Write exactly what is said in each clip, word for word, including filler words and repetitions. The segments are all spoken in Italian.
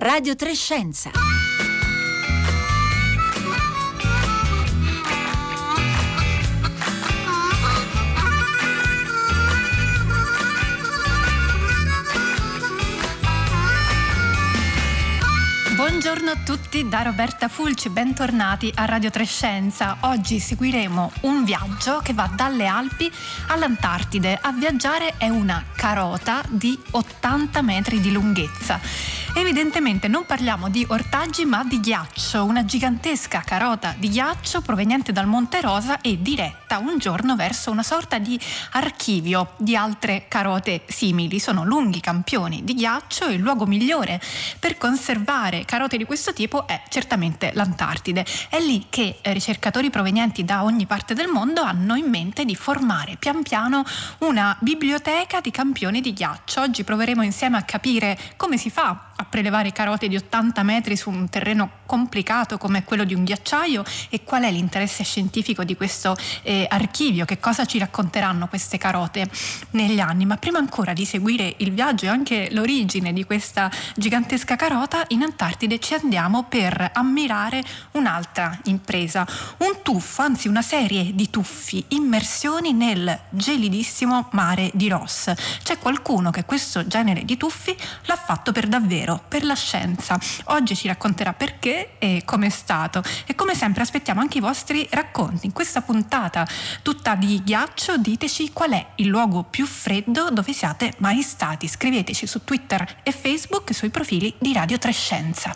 Radio tre Scienza. Buongiorno a tutti da Roberta Fulci, bentornati a Radio tre Scienza. Oggi seguiremo un viaggio che va dalle Alpi all'Antartide. A viaggiare è una carota di ottanta metri di lunghezza. Evidentemente non parliamo di ortaggi ma di ghiaccio, una gigantesca carota di ghiaccio proveniente dal Monte Rosa e diretta un giorno verso una sorta di archivio di altre carote simili. Sono lunghi campioni di ghiaccio e il luogo migliore per conservare carote di questo tipo è certamente l'Antartide. È lì che ricercatori provenienti da ogni parte del mondo hanno in mente di formare pian piano una biblioteca di campioni di ghiaccio. Oggi proveremo insieme a capire come si fa a prelevare carote di ottanta metri su un terreno complicato come quello di un ghiacciaio e qual è l'interesse scientifico di questo eh, archivio, che cosa ci racconteranno queste carote negli anni. Ma prima ancora di seguire il viaggio e anche l'origine di questa gigantesca carota, in Antartide ci andiamo per ammirare un'altra impresa, un tuffo, anzi una serie di tuffi, immersioni nel gelidissimo mare di Ross. C'è qualcuno che questo genere di tuffi l'ha fatto per davvero, per la scienza. Oggi ci racconterà perché e com'è stato, e come sempre aspettiamo anche i vostri racconti. In questa puntata tutta di ghiaccio diteci qual è il luogo più freddo dove siate mai stati. Scriveteci su Twitter e Facebook, sui profili di Radio tre Scienza.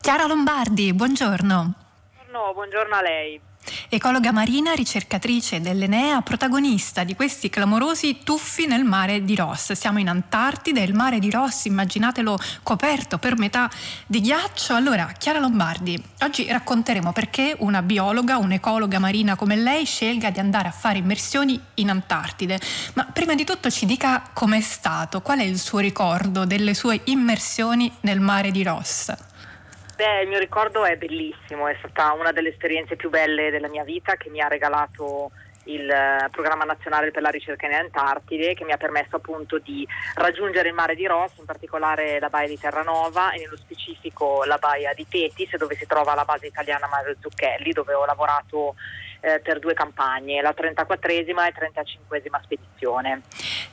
Chiara Lombardi, buongiorno. Buongiorno, buongiorno a lei. Ecologa marina, ricercatrice dell'Enea, protagonista di questi clamorosi tuffi nel mare di Ross. Siamo in Antartide, il mare di Ross, immaginatelo coperto per metà di ghiaccio. Allora, Chiara Lombardi, oggi racconteremo perché una biologa, un'ecologa marina come lei scelga di andare a fare immersioni in Antartide. Ma prima di tutto ci dica com'è stato, qual è il suo ricordo delle sue immersioni nel mare di Ross? Beh, il mio ricordo è bellissimo, è stata una delle esperienze più belle della mia vita, che mi ha regalato il Programma Nazionale per la Ricerca in Antartide, che mi ha permesso appunto di raggiungere il mare di Ross, in particolare la Baia di Terranova e nello specifico la Baia di Petis, dove si trova la base italiana Mario Zucchelli, dove ho lavorato eh, per due campagne, la trentaquattresima e trentacinquesima spedizione.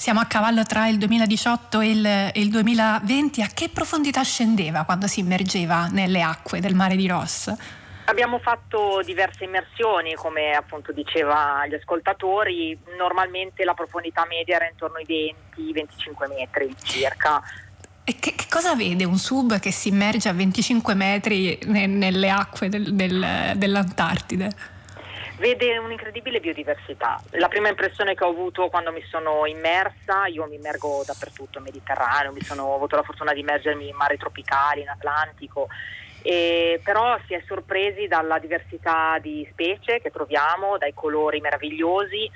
Siamo a cavallo tra il duemiladiciotto e il, e il duemilaventi. A che profondità scendeva quando si immergeva nelle acque del mare di Ross? Abbiamo fatto diverse immersioni, come appunto diceva gli ascoltatori. Normalmente la profondità media era intorno ai venti venticinque metri circa. E che, che cosa vede un sub che si immerge a venticinque metri ne, nelle acque del, del, dell'Antartide? Vede un'incredibile biodiversità. La prima impressione che ho avuto quando mi sono immersa, io mi immergo dappertutto in Mediterraneo, mi sono ho avuto la fortuna di immergermi in mari tropicali, in Atlantico, e però si è sorpresi dalla diversità di specie che troviamo, dai colori meravigliosi,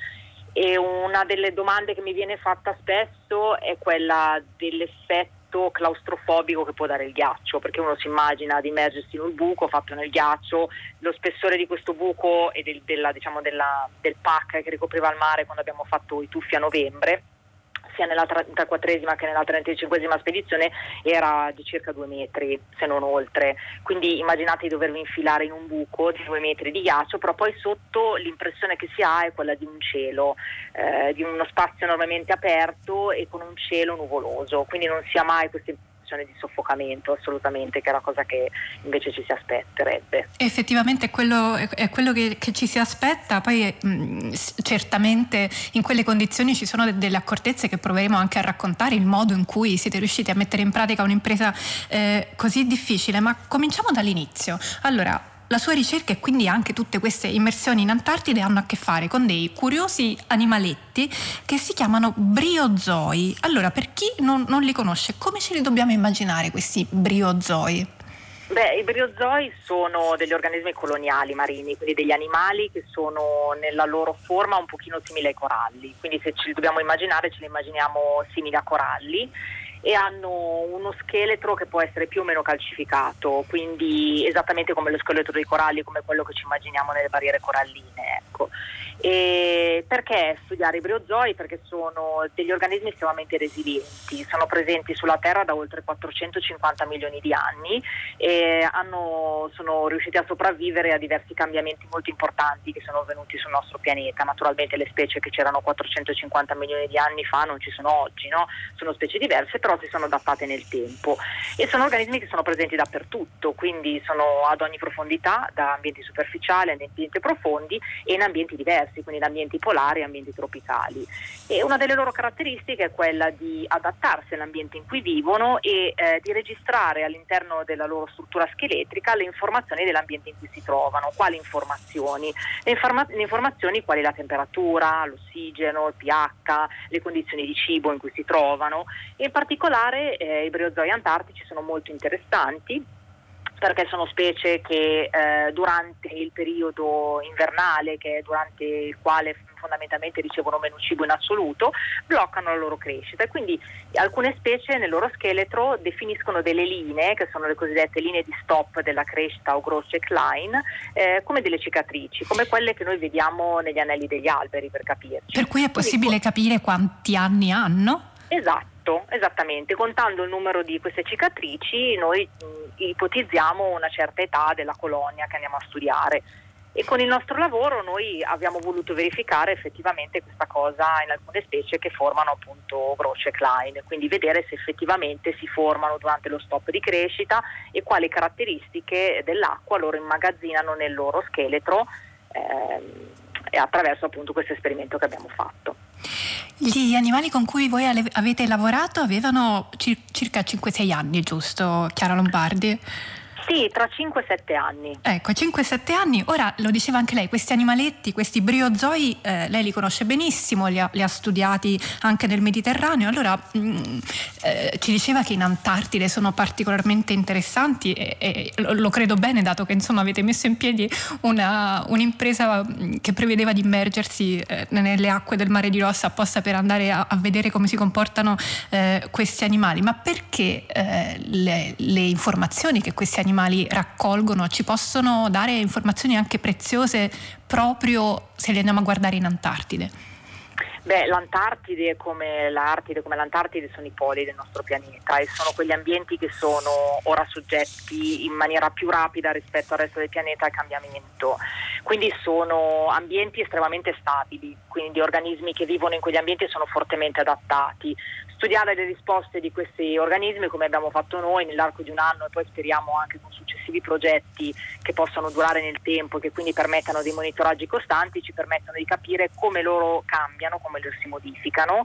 e una delle domande che mi viene fatta spesso è quella dell'effetto claustrofobico che può dare il ghiaccio, perché uno si immagina di immergersi in un buco fatto nel ghiaccio, lo spessore di questo buco e del, della, diciamo della, del pack che ricopriva il mare quando abbiamo fatto i tuffi a novembre, sia nella trentaquattresima che nella trentacinquesima spedizione, era di circa due metri, se non oltre. Quindi immaginate di dovervi infilare in un buco di due metri di ghiaccio, però poi sotto l'impressione che si ha è quella di un cielo, eh, di uno spazio enormemente aperto e con un cielo nuvoloso, quindi non si ha mai questa impressione di soffocamento, assolutamente, che è la cosa che invece ci si aspetterebbe. Effettivamente è quello, è quello che, che ci si aspetta. Poi mh, certamente in quelle condizioni ci sono de- delle accortezze che proveremo anche a raccontare, il modo in cui siete riusciti a mettere in pratica un'impresa eh, così difficile. Ma cominciamo dall'inizio. Allora, la sua ricerca e quindi anche tutte queste immersioni in Antartide hanno a che fare con dei curiosi animaletti che si chiamano briozoi. Allora, per chi non, non li conosce, come ce li dobbiamo immaginare questi briozoi? Beh, i briozoi sono degli organismi coloniali marini, quindi degli animali che sono nella loro forma un pochino simili ai coralli. Quindi se ce li dobbiamo immaginare, ce li immaginiamo simili a coralli. e hanno uno scheletro che può essere più o meno calcificato, quindi esattamente come lo scheletro dei coralli, come quello che ci immaginiamo nelle barriere coralline, ecco. E perché studiare i briozoi? Perché sono degli organismi estremamente resilienti, sono presenti sulla Terra da oltre quattrocentocinquanta milioni di anni e hanno, sono riusciti a sopravvivere a diversi cambiamenti molto importanti che sono avvenuti sul nostro pianeta. Naturalmente le specie che c'erano quattrocentocinquanta milioni di anni fa non ci sono oggi, no? Sono specie diverse, però si sono adattate nel tempo, e sono organismi che sono presenti dappertutto, quindi sono ad ogni profondità, da ambienti superficiali ad ambienti profondi e in ambienti diversi, quindi in ambienti polari e ambienti tropicali. E una delle loro caratteristiche è quella di adattarsi all'ambiente in cui vivono e eh, di registrare all'interno della loro struttura scheletrica le informazioni dell'ambiente in cui si trovano. Quali informazioni? Le, informa- le informazioni quali la temperatura, l'ossigeno, il pH, le condizioni di cibo in cui si trovano, e in particolare In particolare eh, i briozoi antartici sono molto interessanti, perché sono specie che eh, durante il periodo invernale, che è durante il quale fondamentalmente ricevono meno cibo in assoluto, bloccano la loro crescita, e quindi alcune specie nel loro scheletro definiscono delle linee, che sono le cosiddette linee di stop della crescita o growth decline, eh, come delle cicatrici, come quelle che noi vediamo negli anelli degli alberi, per capirci. Per cui è possibile quindi capire quanti anni hanno? Esatto. Esattamente, contando il numero di queste cicatrici noi mh, ipotizziamo una certa età della colonia che andiamo a studiare, e con il nostro lavoro noi abbiamo voluto verificare effettivamente questa cosa in alcune specie che formano appunto growth decline, quindi vedere se effettivamente si formano durante lo stop di crescita e quali caratteristiche dell'acqua loro immagazzinano nel loro scheletro ehm, attraverso appunto questo esperimento che abbiamo fatto. Gli animali con cui voi avete lavorato avevano cir- circa cinque sei anni, giusto, Chiara Lombardi? Sì, tra cinque e sette anni. Ecco, cinque sette anni. Ora, lo diceva anche lei, questi animaletti, questi briozoi, eh, lei li conosce benissimo, li ha, li ha studiati anche nel Mediterraneo. Allora, mh, eh, ci diceva che in Antartide sono particolarmente interessanti, e, e lo, lo credo bene, dato che insomma avete messo in piedi una, un'impresa che prevedeva di immergersi eh, nelle acque del mare di Ross apposta per andare a, a vedere come si comportano eh, questi animali. Ma perché eh, le, le informazioni che questi animali raccolgono ci possono dare informazioni anche preziose, proprio se le andiamo a guardare in Antartide? Beh, l'Antartide, come l'Artide, come l'Antartide, sono i poli del nostro pianeta, e sono quegli ambienti che sono ora soggetti in maniera più rapida rispetto al resto del pianeta al cambiamento. Quindi sono ambienti estremamente stabili, quindi organismi che vivono in quegli ambienti sono fortemente adattati. Studiare le risposte di questi organismi, come abbiamo fatto noi nell'arco di un anno, e poi speriamo anche con successivi progetti che possano durare nel tempo e che quindi permettano dei monitoraggi costanti, ci permettono di capire come loro cambiano, come loro si modificano,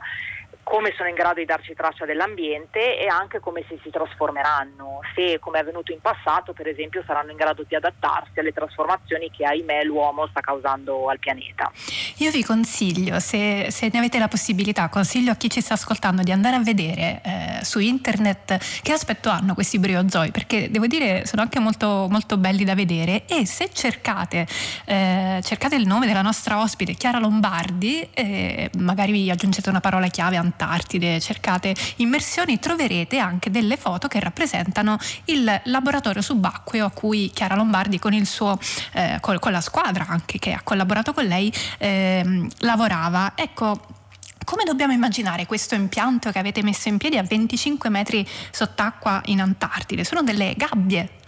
come sono in grado di darci traccia dell'ambiente e anche come si, si trasformeranno, se, come è avvenuto in passato per esempio, saranno in grado di adattarsi alle trasformazioni che, ahimè, l'uomo sta causando al pianeta. Io vi consiglio, se, se ne avete la possibilità, consiglio a chi ci sta ascoltando di andare a vedere eh, su internet che aspetto hanno questi briozoi, perché devo dire sono anche molto, molto belli da vedere, e se cercate eh, cercate il nome della nostra ospite Chiara Lombardi, eh, magari vi aggiungete una parola chiave, Antartide, cercate immersioni, troverete anche delle foto che rappresentano il laboratorio subacqueo a cui Chiara Lombardi con il suo eh, col, con la squadra anche che ha collaborato con lei eh, lavorava. Ecco, come dobbiamo immaginare questo impianto che avete messo in piedi a venticinque metri sott'acqua in Antartide? Sono delle gabbie?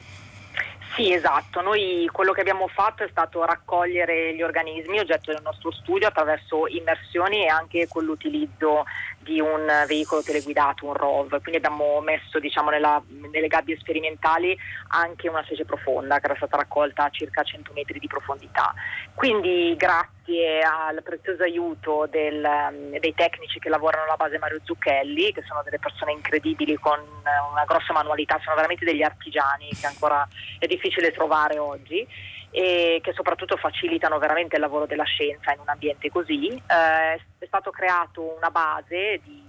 Sì, esatto, noi quello che abbiamo fatto è stato raccogliere gli organismi oggetto del nostro studio attraverso immersioni e anche con l'utilizzo di un veicolo teleguidato, un R O V, quindi abbiamo messo, diciamo, nella, nelle gabbie sperimentali anche una specie profonda che era stata raccolta a circa cento metri di profondità, quindi grazie al prezioso aiuto del, dei tecnici che lavorano alla base Mario Zucchelli, che sono delle persone incredibili con una grossa manualità, sono veramente degli artigiani che ancora è difficile trovare oggi e che soprattutto facilitano veramente il lavoro della scienza in un ambiente così. Eh, è stato creato una base di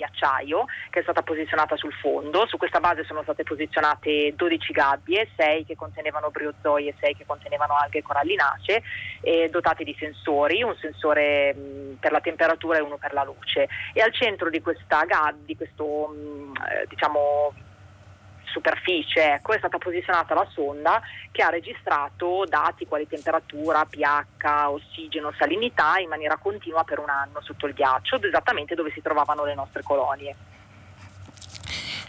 ghiacciaio che è stata posizionata sul fondo. Su questa base sono state posizionate dodici gabbie, sei che contenevano briozoi e sei che contenevano alghe corallinacee, eh, dotate di sensori, un sensore mh, per la temperatura e uno per la luce. E al centro di questa gabbia, di questo mh, diciamo superficie, ecco, è stata posizionata la sonda che ha registrato dati quali temperatura, pH, ossigeno, salinità in maniera continua per un anno sotto il ghiaccio, esattamente dove si trovavano le nostre colonie.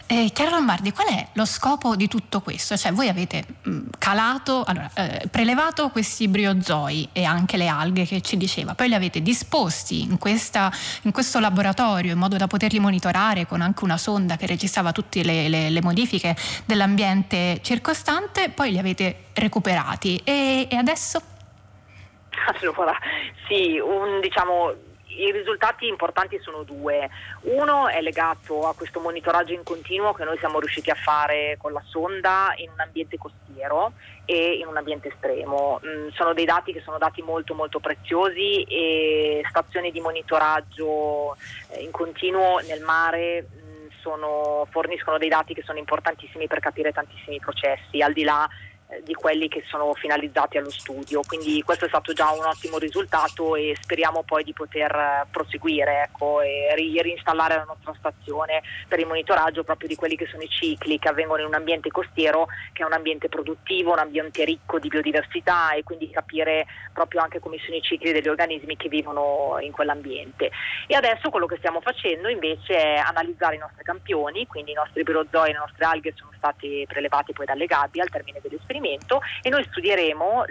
Eh, Chiara Lombardi, qual è lo scopo di tutto questo? Cioè voi avete mh, calato, allora, eh, prelevato questi briozoi e anche le alghe che ci diceva, poi li avete disposti in, questa, in questo laboratorio in modo da poterli monitorare con anche una sonda che registrava tutte le, le, le modifiche dell'ambiente circostante, poi li avete recuperati e, e adesso? Allora, sì, un diciamo... i risultati importanti sono due. Uno è legato a questo monitoraggio in continuo che noi siamo riusciti a fare con la sonda in un ambiente costiero e in un ambiente estremo. Mm, sono dei dati che sono dati molto molto preziosi, e stazioni di monitoraggio in continuo nel mare sono, forniscono dei dati che sono importantissimi per capire tantissimi processi, al di là di quelli che sono finalizzati allo studio, quindi questo è stato già un ottimo risultato e speriamo poi di poter proseguire, ecco, e reinstallare la nostra stazione per il monitoraggio proprio di quelli che sono i cicli che avvengono in un ambiente costiero che è un ambiente produttivo, un ambiente ricco di biodiversità, e quindi capire proprio anche come sono i cicli degli organismi che vivono in quell'ambiente. E adesso quello che stiamo facendo invece è analizzare i nostri campioni, quindi i nostri briozoi e le nostre alghe sono stati prelevati poi dalle gabbie al termine dell'esperimento, e noi studieremo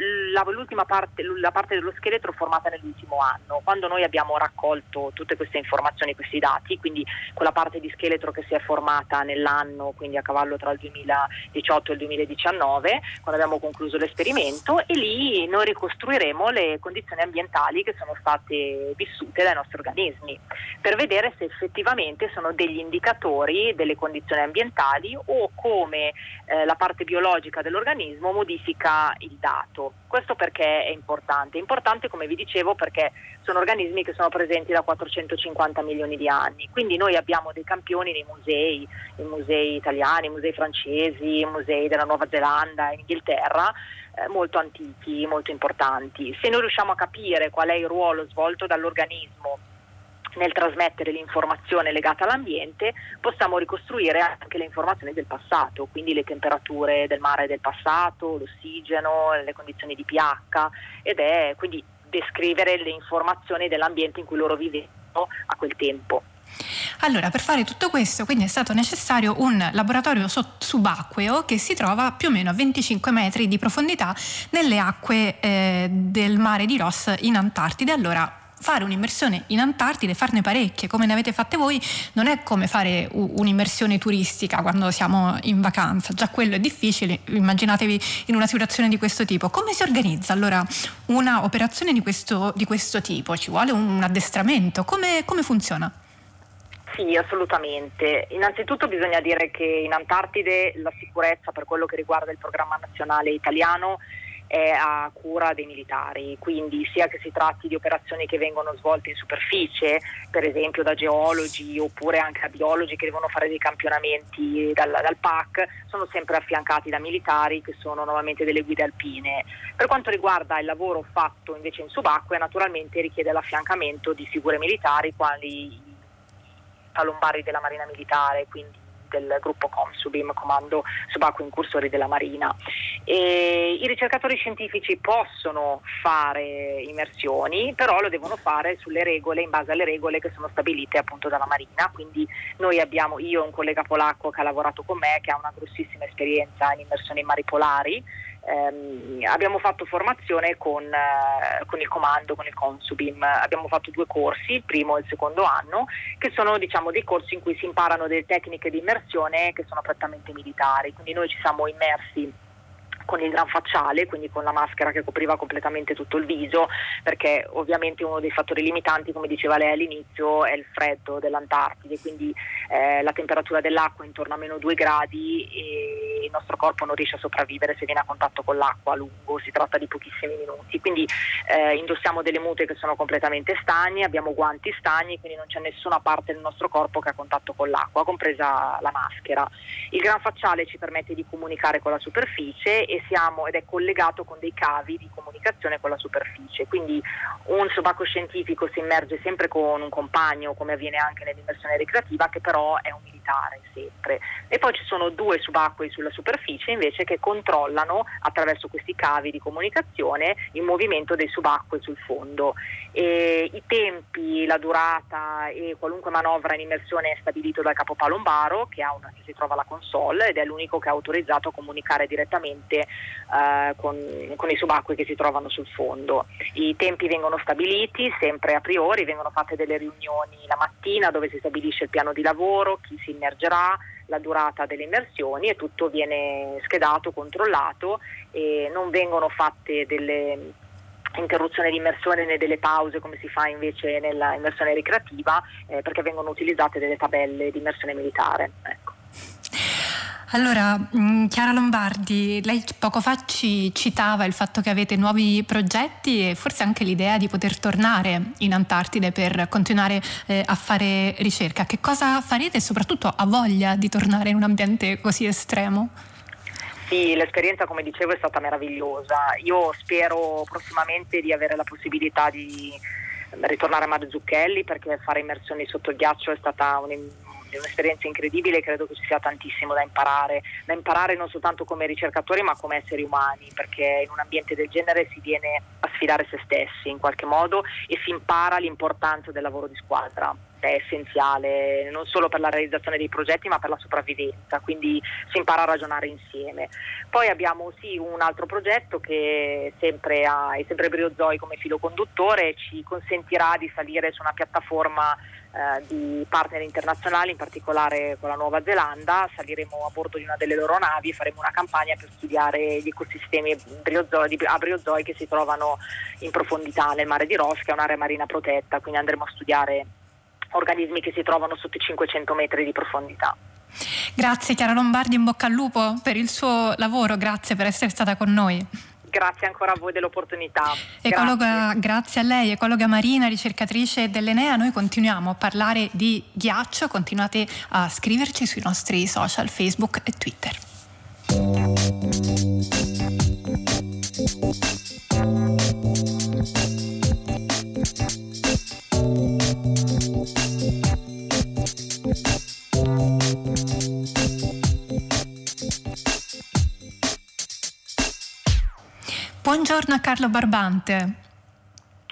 l'ultima parte, la parte dello scheletro formata nell'ultimo anno, quando noi abbiamo raccolto tutte queste informazioni, questi dati, quindi quella parte di scheletro che si è formata nell'anno, quindi a cavallo tra il duemiladiciotto e il duemiladiciannove, quando abbiamo concluso l'esperimento, e lì noi ricostruiremo le condizioni ambientali che sono state vissute dai nostri organismi per vedere se effettivamente sono degli indicatori delle condizioni ambientali o come eh, la parte biologica dell'organismo modifica il dato. Questo perché è importante? È importante, come vi dicevo, perché sono organismi che sono presenti da quattrocentocinquanta milioni di anni, quindi noi abbiamo dei campioni nei musei, i musei italiani, i musei francesi, i musei della Nuova Zelanda, in Inghilterra, eh, molto antichi, molto importanti. Se noi riusciamo a capire qual è il ruolo svolto dall'organismo nel trasmettere l'informazione legata all'ambiente, possiamo ricostruire anche le informazioni del passato, quindi le temperature del mare del passato, l'ossigeno, le condizioni di pH, ed è quindi descrivere le informazioni dell'ambiente in cui loro vivevano a quel tempo. Allora, per fare tutto questo quindi è stato necessario un laboratorio subacqueo che si trova più o meno a venticinque metri di profondità nelle acque eh, del mare di Ross in Antartide. Allora, fare un'immersione in Antartide, farne parecchie come ne avete fatte voi, non è come fare un'immersione turistica quando siamo in vacanza, già quello è difficile, immaginatevi in una situazione di questo tipo. Come si organizza allora una operazione di questo, di questo tipo? Ci vuole un addestramento? Come, come funziona? Sì, assolutamente. Innanzitutto bisogna dire che in Antartide la sicurezza per quello che riguarda il programma nazionale italiano è a cura dei militari, quindi sia che si tratti di operazioni che vengono svolte in superficie, per esempio da geologi, oppure anche da biologi che devono fare dei campionamenti dal, dal P A C, sono sempre affiancati da militari che sono normalmente delle guide alpine. Per quanto riguarda il lavoro fatto invece in subacquea, naturalmente richiede l'affiancamento di figure militari quali i palombari della Marina Militare, quindi del gruppo COMSUBIN, Comando Subacqueo Incursori della Marina. E i ricercatori scientifici possono fare immersioni, però lo devono fare sulle regole, in base alle regole che sono stabilite appunto dalla Marina. Quindi noi abbiamo, io ho un collega polacco che ha lavorato con me, che ha una grossissima esperienza in immersioni in mari polari. Ehm, abbiamo fatto formazione con, eh, con il comando, con il COMSUBIN, abbiamo fatto due corsi, il primo e il secondo anno, che sono diciamo dei corsi in cui si imparano delle tecniche di immersione che sono prettamente militari, quindi noi ci siamo immersi con il gran facciale, quindi con la maschera che copriva completamente tutto il viso, perché ovviamente uno dei fattori limitanti, come diceva lei all'inizio, è il freddo dell'Antartide, quindi eh, la temperatura dell'acqua intorno a meno due gradi e e il nostro corpo non riesce a sopravvivere se viene a contatto con l'acqua a lungo, si tratta di pochissimi minuti, quindi eh, indossiamo delle mute che sono completamente stagne, abbiamo guanti stagni, quindi non c'è nessuna parte del nostro corpo che ha contatto con l'acqua, compresa la maschera. Il gran facciale ci permette di comunicare con la superficie e siamo, ed è collegato con dei cavi di comunicazione con la superficie, quindi un subacqueo scientifico si immerge sempre con un compagno, come avviene anche nell'immersione ricreativa, che però è un militare sempre. E poi ci sono due subacquei sulla superficie invece che controllano attraverso questi cavi di comunicazione il movimento dei subacquei sul fondo. E i tempi, la durata e qualunque manovra in immersione è stabilito dal capopalombaro, che ha una, che si trova alla console, ed è l'unico che è autorizzato a comunicare direttamente eh, con, con i subacquei che si trovano sul fondo. I tempi vengono stabiliti sempre a priori, vengono fatte delle riunioni la mattina dove si stabilisce il piano di lavoro, chi si immergerà, la durata delle immersioni, e tutto viene schedato, controllato, e non vengono fatte delle interruzioni di immersione né delle pause come si fa invece nella immersione ricreativa, eh, perché vengono utilizzate delle tabelle di immersione militare. Ecco. Allora, Chiara Lombardi, lei poco fa ci citava il fatto che avete nuovi progetti e forse anche l'idea di poter tornare in Antartide per continuare eh, a fare ricerca. Che cosa farete e soprattutto ha voglia di tornare in un ambiente così estremo? Sì, l'esperienza, come dicevo, è stata meravigliosa. Io spero prossimamente di avere la possibilità di ritornare a Mario Zucchelli, perché fare immersioni sotto ghiaccio è stata un È un'esperienza incredibile, credo che ci sia tantissimo da imparare, da imparare non soltanto come ricercatori ma come esseri umani, perché in un ambiente del genere si viene a sfidare se stessi in qualche modo e si impara l'importanza del lavoro di squadra. È essenziale non solo per la realizzazione dei progetti ma per la sopravvivenza, quindi si impara a ragionare insieme. Poi abbiamo sì un altro progetto che sempre ha, è sempre Briozoi come filo conduttore, ci consentirà di salire su una piattaforma eh, di partner internazionali, in particolare con la Nuova Zelanda. Saliremo a bordo di una delle loro navi e faremo una campagna per studiare gli ecosistemi briozoi, a briozoi che si trovano in profondità nel mare di Ross, che è un'area marina protetta, quindi andremo a studiare organismi che si trovano sotto i cinquecento metri di profondità. Grazie Chiara Lombardi, in bocca al lupo per il suo lavoro, grazie per essere stata con noi. Grazie ancora a voi dell'opportunità. Ecologa, grazie. grazie a lei, ecologa marina, ricercatrice dell'Enea. Noi continuiamo a parlare di ghiaccio, continuate a scriverci sui nostri social Facebook e Twitter. Buongiorno a Carlo Barbante.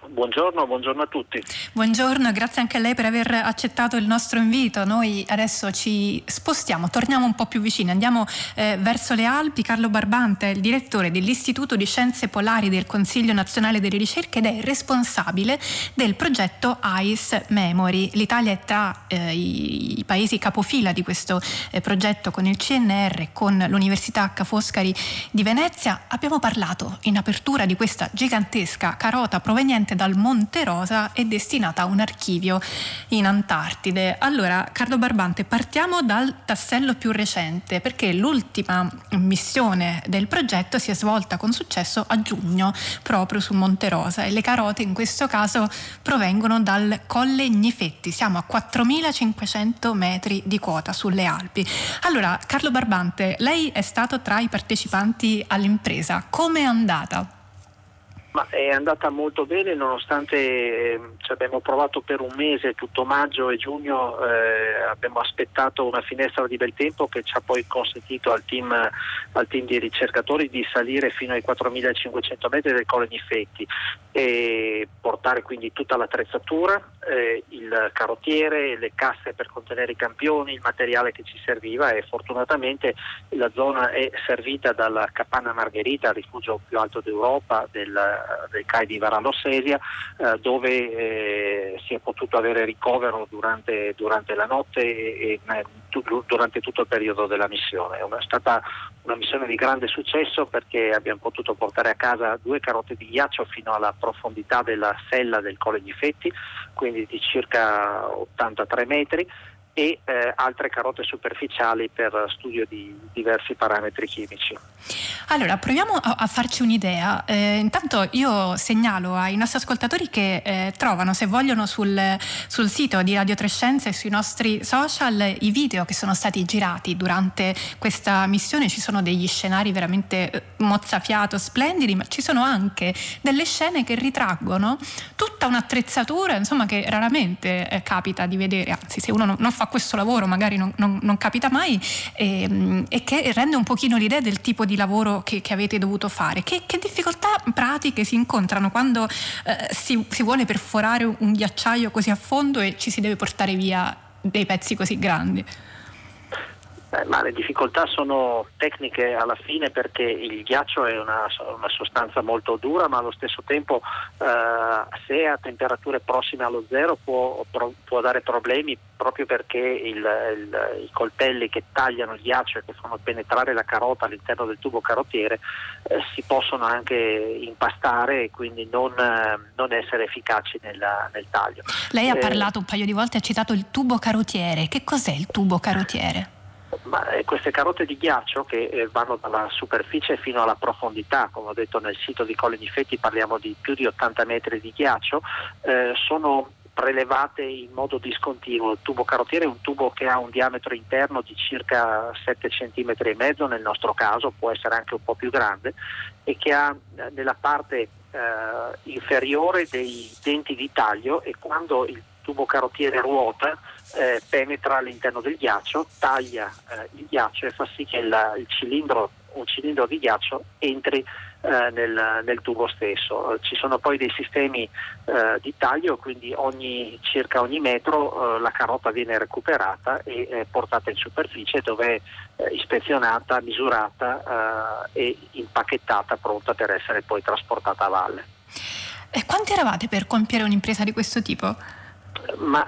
Buongiorno, buongiorno a tutti. Buongiorno, grazie anche a lei per aver accettato il nostro invito. Noi adesso ci spostiamo, torniamo un po' più vicini, andiamo eh, verso le Alpi. Carlo Barbante è il direttore dell'Istituto di Scienze Polari del Consiglio Nazionale delle Ricerche ed è responsabile del progetto Ice Memory. L'Italia è tra eh, i, i paesi capofila di questo eh, progetto con il C N R e con l'Università Ca' Foscari di Venezia. Abbiamo parlato in apertura di questa gigantesca carota proveniente dal Monte Rosa e destinata a un archivio in Antartide. Allora, Carlo Barbante, partiamo dal tassello più recente, perché l'ultima missione del progetto si è svolta con successo a giugno proprio sul Monte Rosa, e le carote in questo caso provengono dal Colle Gnifetti. Siamo a quattromilacinquecento metri di quota sulle Alpi. Allora, Carlo Barbante, lei è stato tra i partecipanti all'impresa. Come è andata? Ma è andata molto bene, nonostante eh, ci abbiamo provato per un mese, tutto maggio e giugno, eh, abbiamo aspettato una finestra di bel tempo che ci ha poi consentito al team, al team di ricercatori di salire fino ai quattromilacinquecento metri del Colle Gnifetti e portare quindi tutta l'attrezzatura, eh, il carotiere, le casse per contenere i campioni, il materiale che ci serviva, e fortunatamente la zona è servita dalla capanna Margherita, il rifugio più alto d'Europa, del del C A I di Varallo Sesia, eh, dove eh, si è potuto avere ricovero durante, durante la notte e, e tu, durante tutto il periodo della missione. È una, stata una missione di grande successo, perché abbiamo potuto portare a casa due carote di ghiaccio fino alla profondità della sella del Colle Gnifetti, quindi di circa ottantatré metri, e eh, altre carote superficiali per studio di diversi parametri chimici. Allora, proviamo a, a farci un'idea. Eh, intanto io segnalo ai nostri ascoltatori che eh, trovano, se vogliono, sul, sul sito di Radio tre Scienza e sui nostri social i video che sono stati girati durante questa missione. Ci sono degli scenari veramente mozzafiato, splendidi, ma ci sono anche delle scene che ritraggono tutta un'attrezzatura, insomma, che raramente eh, capita di vedere, anzi, se uno non, non fa questo lavoro magari non, non, non capita mai, e, e che rende un pochino l'idea del tipo di lavoro che, che avete dovuto fare. Che, che difficoltà pratiche si incontrano quando eh, si, si vuole perforare un ghiacciaio così a fondo e ci si deve portare via dei pezzi così grandi? Beh, ma le difficoltà sono tecniche alla fine, perché il ghiaccio è una, una sostanza molto dura, ma allo stesso tempo eh, se a temperature prossime allo zero può, può dare problemi, proprio perché il, il, i coltelli che tagliano il ghiaccio e che fanno penetrare la carota all'interno del tubo carotiere eh, si possono anche impastare e quindi non, non essere efficaci nella, nel taglio. Lei ha eh, parlato un paio di volte, ha citato il tubo carotiere. Che cos'è il tubo carotiere? Ma queste carote di ghiaccio che vanno dalla superficie fino alla profondità, come ho detto nel sito di Colle Gnifetti parliamo di più di ottanta metri di ghiaccio, eh, sono prelevate in modo discontinuo. Il tubo carotiere è un tubo che ha un diametro interno di circa sette centimetri e mezzo, nel nostro caso può essere anche un po' più grande, e che ha nella parte eh, inferiore dei denti di taglio, e quando il tubo carotiere ruota eh, penetra all'interno del ghiaccio, taglia eh, il ghiaccio e fa sì che la, il cilindro, un cilindro di ghiaccio entri eh, nel, nel tubo stesso. Ci sono poi dei sistemi eh, di taglio, quindi ogni, circa ogni metro eh, la carota viene recuperata e eh, portata in superficie, dove è eh, ispezionata, misurata eh, e impacchettata, pronta per essere poi trasportata a valle. E quanti eravate per compiere un'impresa di questo tipo? Ma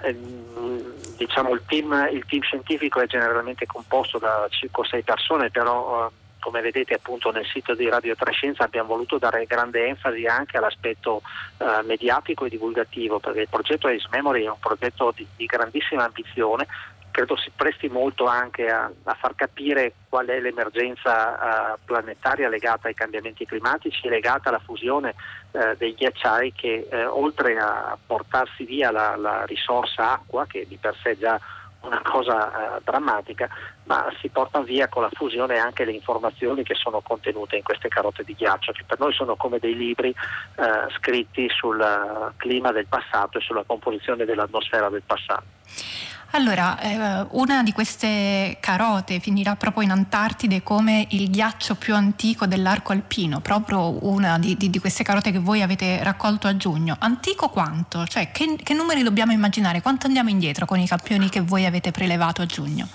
diciamo il team, il team scientifico è generalmente composto da circa sei persone, però come vedete appunto nel sito di Radio tre Scienza abbiamo voluto dare grande enfasi anche all'aspetto eh, mediatico e divulgativo, perché il progetto Ice Memory è un progetto di, di grandissima ambizione. Credo si presti molto anche a, a far capire qual è l'emergenza uh, planetaria legata ai cambiamenti climatici, legata alla fusione uh, dei ghiacciai, che uh, oltre a portarsi via la, la risorsa acqua, che di per sé è già una cosa uh, drammatica, ma si portano via con la fusione anche le informazioni che sono contenute in queste carote di ghiaccio, che per noi sono come dei libri uh, scritti sul uh, clima del passato e sulla composizione dell'atmosfera del passato. Allora, eh, una di queste carote finirà proprio in Antartide come il ghiaccio più antico dell'arco alpino, proprio una di, di, di queste carote che voi avete raccolto a giugno. Antico quanto? Cioè, che, che numeri dobbiamo immaginare? Quanto andiamo indietro con i campioni che voi avete prelevato a giugno?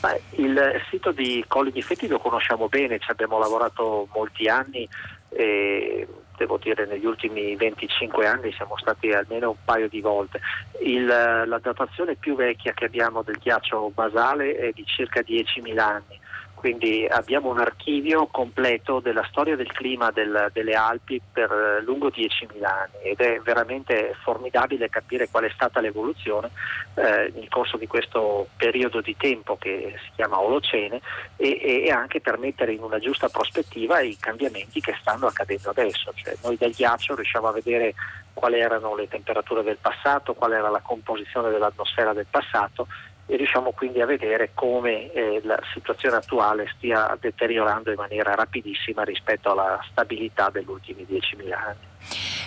Beh, il sito di Colle Gnifetti lo conosciamo bene, ci abbiamo lavorato molti anni e... devo dire negli ultimi venticinque anni siamo stati almeno un paio di volte. Il, la datazione più vecchia che abbiamo del ghiaccio basale è di circa diecimila anni, quindi abbiamo un archivio completo della storia del clima del, delle Alpi per lungo diecimila anni, ed è veramente formidabile capire qual è stata l'evoluzione eh, nel corso di questo periodo di tempo che si chiama Olocene, e, e anche per mettere in una giusta prospettiva i cambiamenti che stanno accadendo adesso. Cioè, noi dal ghiaccio riusciamo a vedere quali erano le temperature del passato, qual era la composizione dell'atmosfera del passato, e riusciamo quindi a vedere come eh, la situazione attuale stia deteriorando in maniera rapidissima rispetto alla stabilità degli ultimi diecimila anni.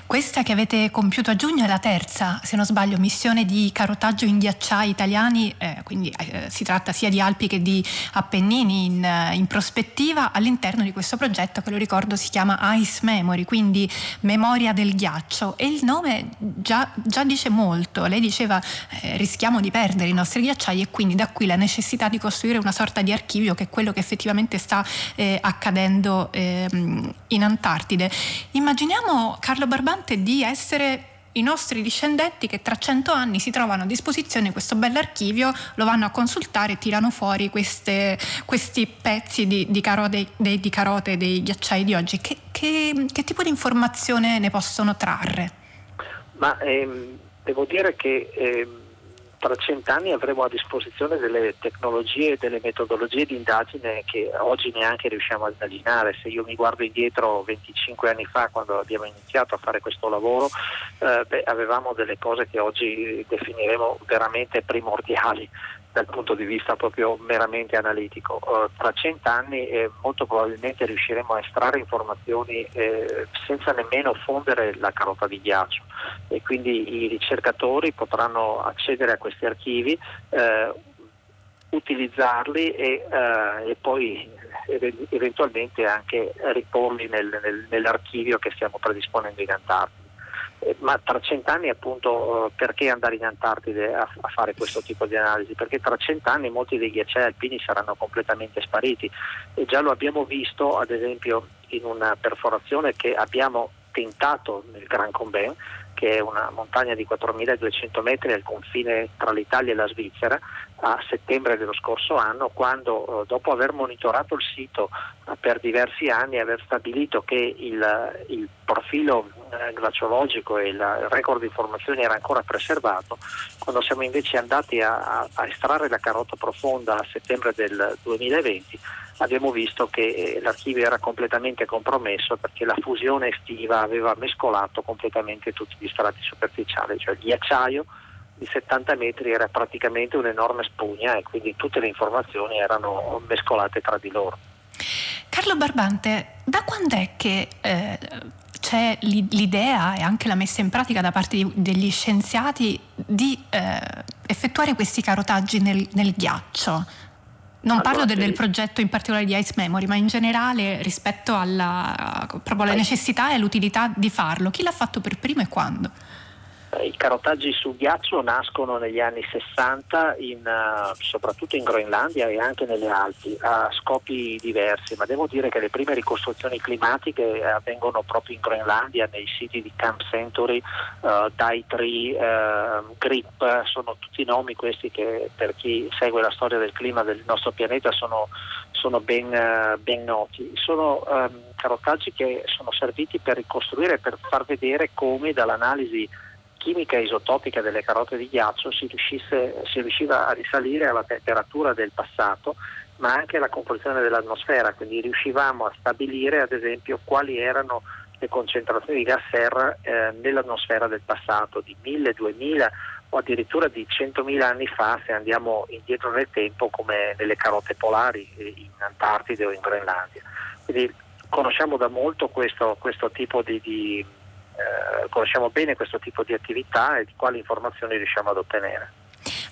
Questa che avete compiuto a giugno è la terza, se non sbaglio, missione di carotaggio in ghiacciai italiani, eh, quindi eh, si tratta sia di Alpi che di Appennini in, in prospettiva, all'interno di questo progetto che, lo ricordo, si chiama Ice Memory, quindi memoria del ghiaccio, e il nome già, già dice molto. Lei diceva eh, rischiamo di perdere i nostri ghiacciai, e quindi da qui la necessità di costruire una sorta di archivio, che è quello che effettivamente sta eh, accadendo eh, in Antartide. Immaginiamo, Carlo Barbante, di essere i nostri discendenti che tra cento anni si trovano a disposizione questo bell'archivio, lo vanno a consultare e tirano fuori queste, questi pezzi di, di, carote, di, di carote dei ghiacciai di oggi. Che, che, che tipo di informazione ne possono trarre? Ma ehm, devo dire che ehm, fra cent'anni avremo a disposizione delle tecnologie e delle metodologie di indagine che oggi neanche riusciamo a immaginare. Se io mi guardo indietro venticinque anni fa, quando abbiamo iniziato a fare questo lavoro, eh, beh, avevamo delle cose che oggi definiremo veramente primordiali dal punto di vista proprio meramente analitico. Uh, tra cent'anni eh, molto probabilmente riusciremo a estrarre informazioni eh, senza nemmeno fondere la carota di ghiaccio, e quindi i ricercatori potranno accedere a questi archivi, eh, utilizzarli e, eh, e poi eventualmente anche riporli nel, nel, nell'archivio che stiamo predisponendo in Antartide. Ma tra cent'anni, appunto, perché andare in Antartide a fare questo tipo di analisi? Perché tra cent'anni molti dei ghiacciai alpini saranno completamente spariti, e già lo abbiamo visto ad esempio in una perforazione che abbiamo tentato nel Gran Combin, che è una montagna di quattromiladuecento metri al confine tra l'Italia e la Svizzera, a settembre dello scorso anno, quando, dopo aver monitorato il sito per diversi anni, aver stabilito che il, il profilo glaciologico e il record di formazione era ancora preservato, quando siamo invece andati a, a estrarre la carota profonda a settembre del duemilaventi, abbiamo visto che l'archivio era completamente compromesso, perché la fusione estiva aveva mescolato completamente tutti gli strati superficiali, cioè il ghiacciaio di settanta metri era praticamente un'enorme spugna, e quindi tutte le informazioni erano mescolate tra di loro. Carlo Barbante, da quando è che eh, c'è l'idea e anche la messa in pratica da parte di, degli scienziati di eh, effettuare questi carotaggi nel, nel ghiaccio? Non allora, parlo del, del progetto in particolare di Ice Memory, ma in generale rispetto alla, proprio alla necessità e l'utilità di farlo. Chi l'ha fatto per primo e quando? I carotaggi su ghiaccio nascono negli anni sessanta, in, uh, soprattutto in Groenlandia e anche nelle Alpi, a scopi diversi, ma devo dire che le prime ricostruzioni climatiche avvengono proprio in Groenlandia, nei siti di Camp Century, uh, Dye tre, uh, Grip. Sono tutti nomi questi che, per chi segue la storia del clima del nostro pianeta, sono, sono ben, uh, ben noti. Sono um, carotaggi che sono serviti per ricostruire, per far vedere come dall'analisi chimica isotopica delle carote di ghiaccio si, riuscisse, si riusciva a risalire alla temperatura del passato, ma anche alla composizione dell'atmosfera. Quindi riuscivamo a stabilire, ad esempio, quali erano le concentrazioni di gas serra eh, nell'atmosfera del passato, di mille, duemila o addirittura di centomila anni fa, se andiamo indietro nel tempo, come nelle carote polari in Antartide o in Groenlandia. Quindi conosciamo da molto questo, questo tipo di... di Eh, conosciamo bene questo tipo di attività e di quali informazioni riusciamo ad ottenere.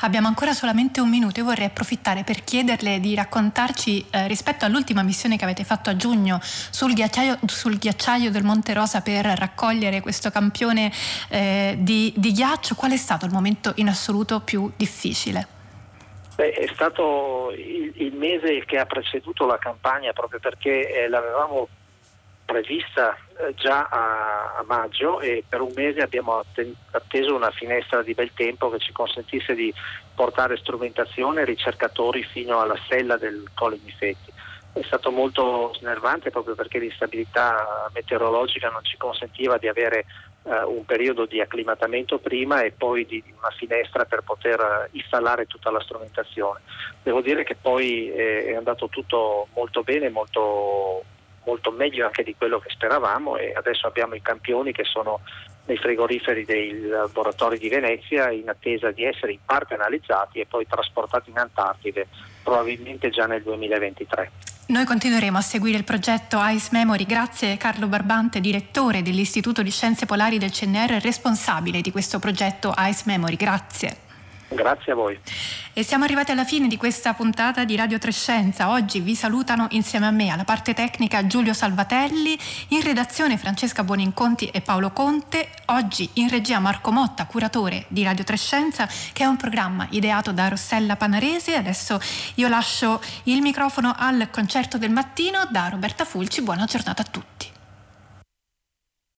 Abbiamo ancora solamente un minuto. Io vorrei approfittare per chiederle di raccontarci eh, rispetto all'ultima missione che avete fatto a giugno sul ghiacciaio, sul ghiacciaio del Monte Rosa per raccogliere questo campione eh, di, di ghiaccio. Qual è stato il momento in assoluto più difficile? Beh, è stato il, il mese che ha preceduto la campagna, proprio perché eh, l'avevamo prevista già a maggio, e per un mese abbiamo atteso una finestra di bel tempo che ci consentisse di portare strumentazione e ricercatori fino alla sella del Colle Gnifetti. È stato molto snervante, proprio perché l'instabilità meteorologica non ci consentiva di avere uh, un periodo di acclimatamento prima e poi di una finestra per poter installare tutta la strumentazione. Devo dire che poi eh, è andato tutto molto bene, molto molto meglio anche di quello che speravamo, e adesso abbiamo i campioni che sono nei frigoriferi dei laboratori di Venezia, in attesa di essere in parte analizzati e poi trasportati in Antartide, probabilmente già nel duemilaventitré. Noi continueremo a seguire il progetto Ice Memory. Grazie Carlo Barbante, direttore dell'Istituto di Scienze Polari del C N R, responsabile di questo progetto Ice Memory. Grazie. Grazie a voi. E siamo arrivati alla fine di questa puntata di Radio tre Scienza. Oggi vi salutano insieme a me, alla parte tecnica, Giulio Salvatelli, in redazione Francesca Buoninconti e Paolo Conte, oggi in regia Marco Motta, curatore di Radio tre Scienza, che è un programma ideato da Rossella Panarese. Adesso io lascio il microfono al concerto del mattino da Roberta Fulci. Buona giornata a tutti.